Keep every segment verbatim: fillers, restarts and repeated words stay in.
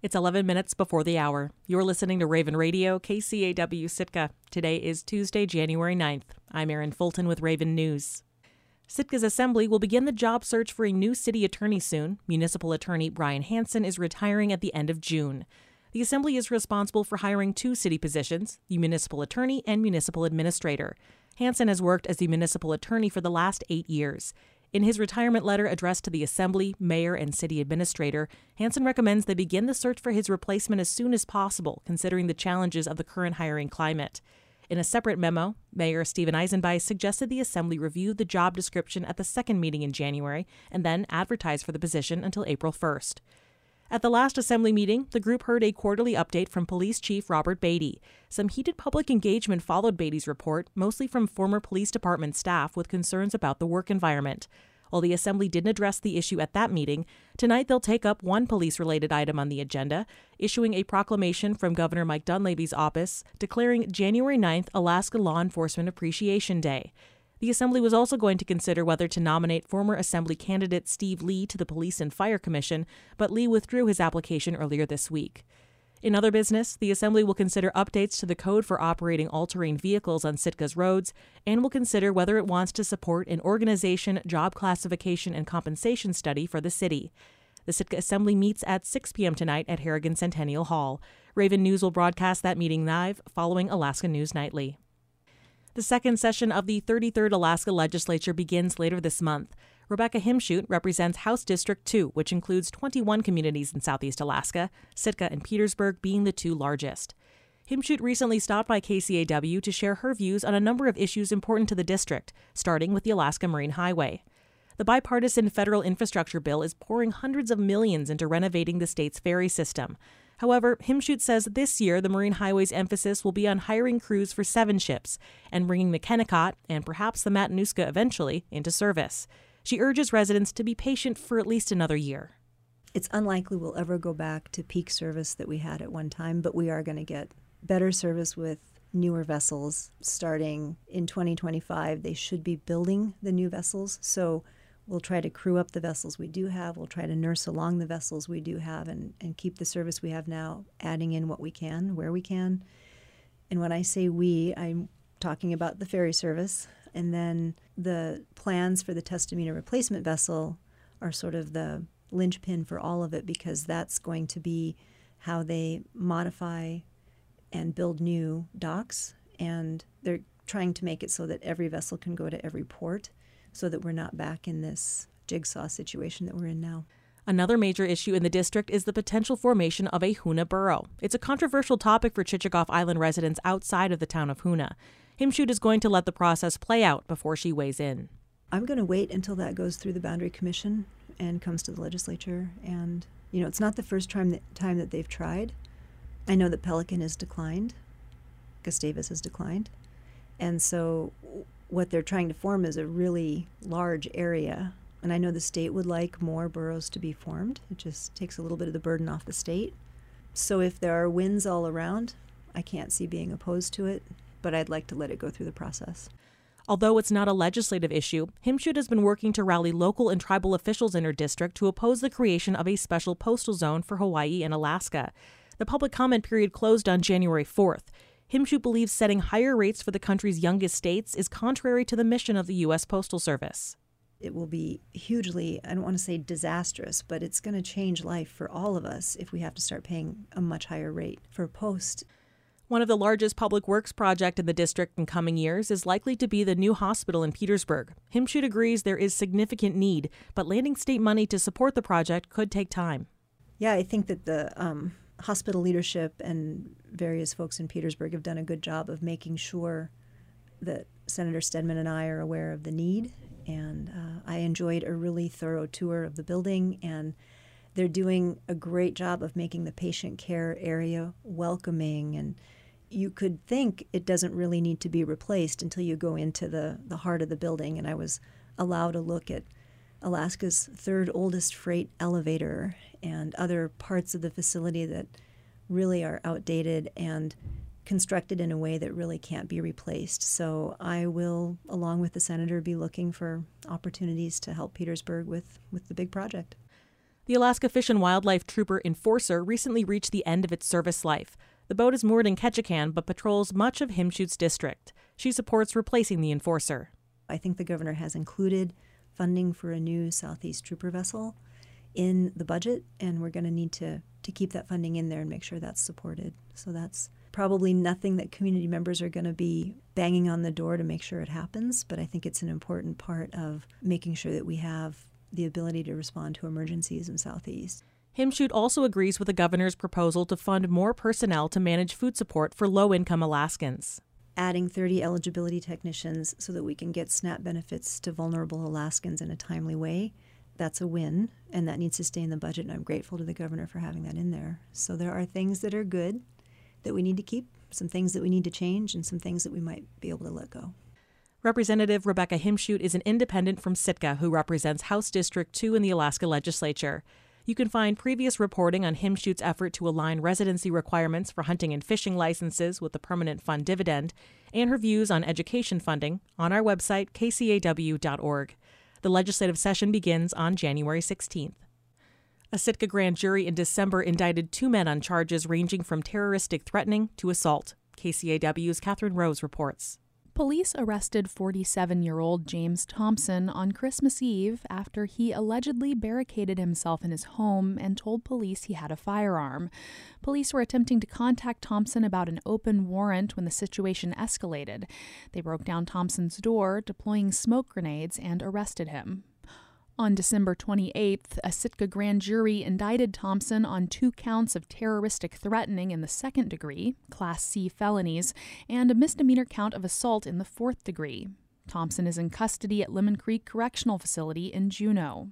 It's eleven minutes before the hour. You're listening to Raven Radio, K C A W Sitka. Today is Tuesday, January ninth. I'm Erin Fulton with Raven News. Sitka's Assembly will begin the job search for a new city attorney soon. Municipal Attorney Brian Hansen is retiring at the end of June. The Assembly is responsible for hiring two city positions, the Municipal Attorney and Municipal Administrator. Hansen has worked as the Municipal Attorney for the last eight years. In his retirement letter addressed to the Assembly, Mayor, and City Administrator, Hansen recommends they begin the search for his replacement as soon as possible, considering the challenges of the current hiring climate. In a separate memo, Mayor Stephen Eisenbeis suggested the Assembly review the job description at the second meeting in January and then advertise for the position until April first. At the last Assembly meeting, the group heard a quarterly update from Police Chief Robert Beatty. Some heated public engagement followed Beatty's report, mostly from former police department staff with concerns about the work environment. While the Assembly didn't address the issue at that meeting, tonight they'll take up one police-related item on the agenda, issuing a proclamation from Governor Mike Dunleavy's office declaring January ninth Alaska Law Enforcement Appreciation Day. The Assembly was also going to consider whether to nominate former Assembly candidate Steve Lee to the Police and Fire Commission, but Lee withdrew his application earlier this week. In other business, the Assembly will consider updates to the Code for Operating All-Terrain Vehicles on Sitka's roads and will consider whether it wants to support an organization, job classification, and compensation study for the city. The Sitka Assembly meets at six p.m. tonight at Harrigan Centennial Hall. Raven News will broadcast that meeting live following Alaska News Nightly. The second session of the thirty-third Alaska Legislature begins later this month. Rebecca Himschoot represents House District two, which includes twenty-one communities in southeast Alaska, Sitka and Petersburg being the two largest. Himschoot recently stopped by K C A W to share her views on a number of issues important to the district, starting with the Alaska Marine Highway. The bipartisan federal infrastructure bill is pouring hundreds of millions into renovating the state's ferry system. However, Himschoot says this year the Marine Highway's emphasis will be on hiring crews for seven ships and bringing the Kennicott and perhaps the Matanuska eventually into service. She urges residents to be patient for at least another year. It's unlikely we'll ever go back to peak service that we had at one time, but we are going to get better service with newer vessels. Starting in twenty twenty-five, they should be building the new vessels, so we'll try to crew up the vessels we do have. We'll try to nurse along the vessels we do have and, and keep the service we have now, adding in what we can, where we can. And when I say we, I'm talking about the ferry service. And then the plans for the Tustumena replacement vessel are sort of the linchpin for all of it, because that's going to be how they modify and build new docks. And they're trying to make it so that every vessel can go to every port, so that we're not back in this jigsaw situation that we're in now. Another major issue in the district is the potential formation of a Hoonah borough. It's a controversial topic for Chichagof Island residents outside of the town of Hoonah. Himschoot is going to let the process play out before she weighs in. I'm going to wait until that goes through the Boundary Commission and comes to the legislature. And, you know, it's not the first time that, time that they've tried. I know that Pelican has declined. Gustavus has declined. And so what they're trying to form is a really large area. And I know the state would like more boroughs to be formed. It just takes a little bit of the burden off the state. So if there are wins all around, I can't see being opposed to it, but I'd like to let it go through the process. Although it's not a legislative issue, Himschoot has been working to rally local and tribal officials in her district to oppose the creation of a special postal zone for Hawaii and Alaska. The public comment period closed on January fourth. Himschoot believes setting higher rates for the country's youngest states is contrary to the mission of the U S. Postal Service. It will be hugely, I don't want to say disastrous, but it's going to change life for all of us if we have to start paying a much higher rate for post. One of the largest public works projects in the district in coming years is likely to be the new hospital in Petersburg. Himschoot agrees there is significant need, but landing state money to support the project could take time. Yeah, I think that the um, hospital leadership and various folks in Petersburg have done a good job of making sure that Senator Stedman and I are aware of the need. And uh, I enjoyed a really thorough tour of the building, and they're doing a great job of making the patient care area welcoming. And you could think it doesn't really need to be replaced until you go into the, the heart of the building. And I was allowed a look at Alaska's third oldest freight elevator and other parts of the facility that really are outdated and constructed in a way that really can't be replaced. So I will, along with the senator, be looking for opportunities to help Petersburg with, with the big project. The Alaska Fish and Wildlife Trooper Enforcer recently reached the end of its service life. The boat is moored in Ketchikan but patrols much of Himschoot's district. She supports replacing the Enforcer. I think the governor has included funding for a new Southeast Trooper vessel in the budget, and we're going to need to to keep that funding in there and make sure that's supported. So that's probably nothing that community members are going to be banging on the door to make sure it happens, but I think it's an important part of making sure that we have the ability to respond to emergencies in Southeast. Himschoot also agrees with the governor's proposal to fund more personnel to manage food support for low-income Alaskans. Adding thirty eligibility technicians so that we can get SNAP benefits to vulnerable Alaskans in a timely way, that's a win, and that needs to stay in the budget, and I'm grateful to the governor for having that in there. So there are things that are good that we need to keep, some things that we need to change, and some things that we might be able to let go. Representative Rebecca Himschoot is an independent from Sitka who represents House District two in the Alaska Legislature. You can find previous reporting on Himschoot's effort to align residency requirements for hunting and fishing licenses with the permanent fund dividend and her views on education funding on our website, K C A W dot org. The legislative session begins on January sixteenth. A Sitka grand jury in December indicted two men on charges ranging from terroristic threatening to assault. K C A W's Catherine Rose reports. Police arrested forty-seven-year-old James Thompson on Christmas Eve after he allegedly barricaded himself in his home and told police he had a firearm. Police were attempting to contact Thompson about an open warrant when the situation escalated. They broke down Thompson's door, deploying smoke grenades, and arrested him. On December twenty-eighth, a Sitka grand jury indicted Thompson on two counts of terroristic threatening in the second degree, Class C felonies, and a misdemeanor count of assault in the fourth degree. Thompson is in custody at Lemon Creek Correctional Facility in Juneau.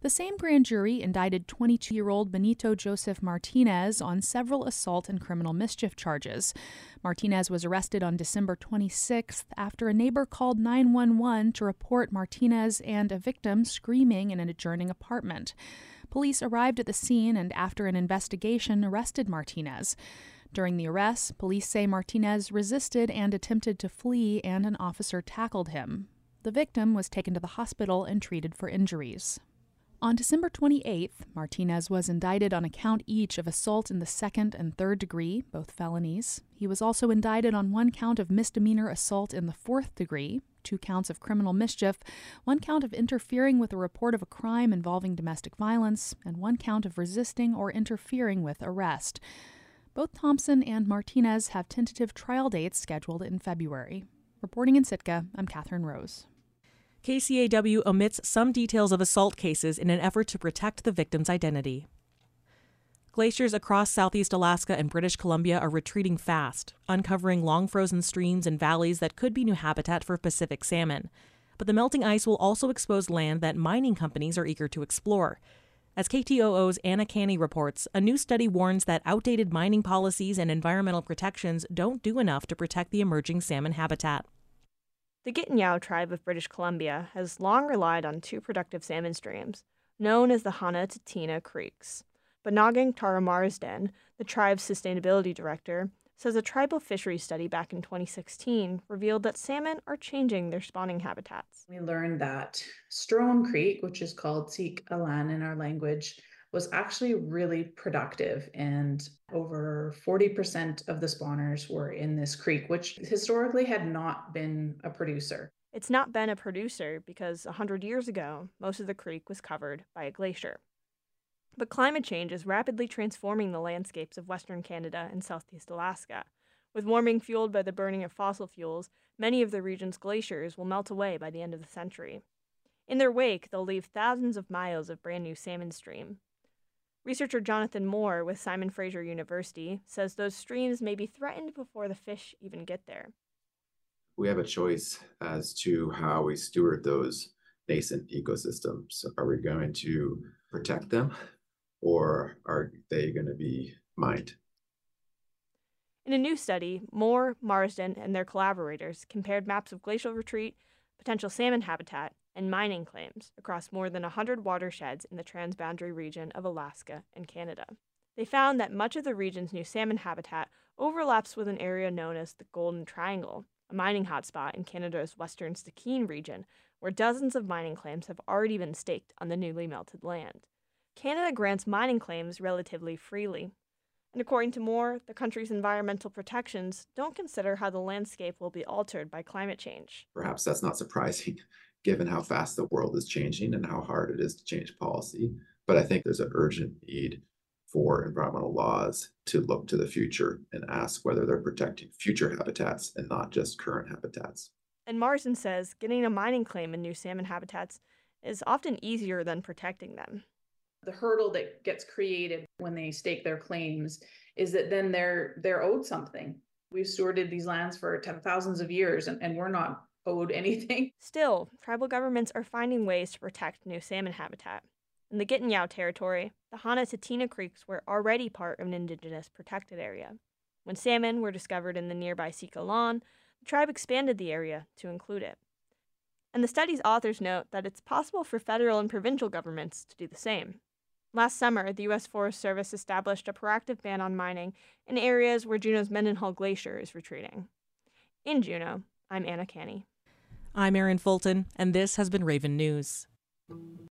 The same grand jury indicted twenty-two-year-old Benito Joseph Martinez on several assault and criminal mischief charges. Martinez was arrested on December twenty-sixth after a neighbor called nine one one to report Martinez and a victim screaming in an adjoining apartment. Police arrived at the scene and, after an investigation, arrested Martinez. During the arrest, police say Martinez resisted and attempted to flee, and an officer tackled him. The victim was taken to the hospital and treated for injuries. On December twenty-eighth, Martinez was indicted on a count each of assault in the second and third degree, both felonies. He was also indicted on one count of misdemeanor assault in the fourth degree, two counts of criminal mischief, one count of interfering with a report of a crime involving domestic violence, and one count of resisting or interfering with arrest. Both Thompson and Martinez have tentative trial dates scheduled in February. Reporting in Sitka, I'm Catherine Rose. K C A W omits some details of assault cases in an effort to protect the victim's identity. Glaciers across southeast Alaska and British Columbia are retreating fast, uncovering long-frozen streams and valleys that could be new habitat for Pacific salmon. But the melting ice will also expose land that mining companies are eager to explore. As K T O O's Anna Canny reports, a new study warns that outdated mining policies and environmental protections don't do enough to protect the emerging salmon habitat. The Gitanyow tribe of British Columbia has long relied on two productive salmon streams, known as the Hanna Tatina Creeks. But Nagin Taramarsden, the tribe's sustainability director, says a tribal fisheries study back in twenty sixteen revealed that salmon are changing their spawning habitats. We learned that Strong Creek, which is called Sik Alan in our language, was actually really productive, and over forty percent of the spawners were in this creek, which historically had not been a producer. It's not been a producer because one hundred years ago, most of the creek was covered by a glacier. But climate change is rapidly transforming the landscapes of Western Canada and Southeast Alaska. With warming fueled by the burning of fossil fuels, many of the region's glaciers will melt away by the end of the century. In their wake, they'll leave thousands of miles of brand new salmon stream. Researcher Jonathan Moore with Simon Fraser University says those streams may be threatened before the fish even get there. We have a choice as to how we steward those nascent ecosystems. Are we going to protect them, or are they going to be mined? In a new study, Moore, Marsden, and their collaborators compared maps of glacial retreat, potential salmon habitat, and mining claims across more than one hundred watersheds in the transboundary region of Alaska and Canada. They found that much of the region's new salmon habitat overlaps with an area known as the Golden Triangle, a mining hotspot in Canada's western Stikine region, where dozens of mining claims have already been staked on the newly melted land. Canada grants mining claims relatively freely. And according to Moore, the country's environmental protections don't consider how the landscape will be altered by climate change. Perhaps that's not surprising, given how fast the world is changing and how hard it is to change policy. But I think there's an urgent need for environmental laws to look to the future and ask whether they're protecting future habitats and not just current habitats. And Marsden says getting a mining claim in new salmon habitats is often easier than protecting them. The hurdle that gets created when they stake their claims is that then they're they're owed something. We've stewarded these lands for thousands of years and, and we're not owed anything. Still, tribal governments are finding ways to protect new salmon habitat. In the Gitanyow territory, the Hanna Tatina Creeks were already part of an indigenous protected area. When salmon were discovered in the nearby Sik Alan, the tribe expanded the area to include it. And the study's authors note that it's possible for federal and provincial governments to do the same. Last summer, the U S Forest Service established a proactive ban on mining in areas where Juneau's Mendenhall Glacier is retreating. In Juneau, I'm Anna Canny. I'm Erin Fulton, and this has been Raven News.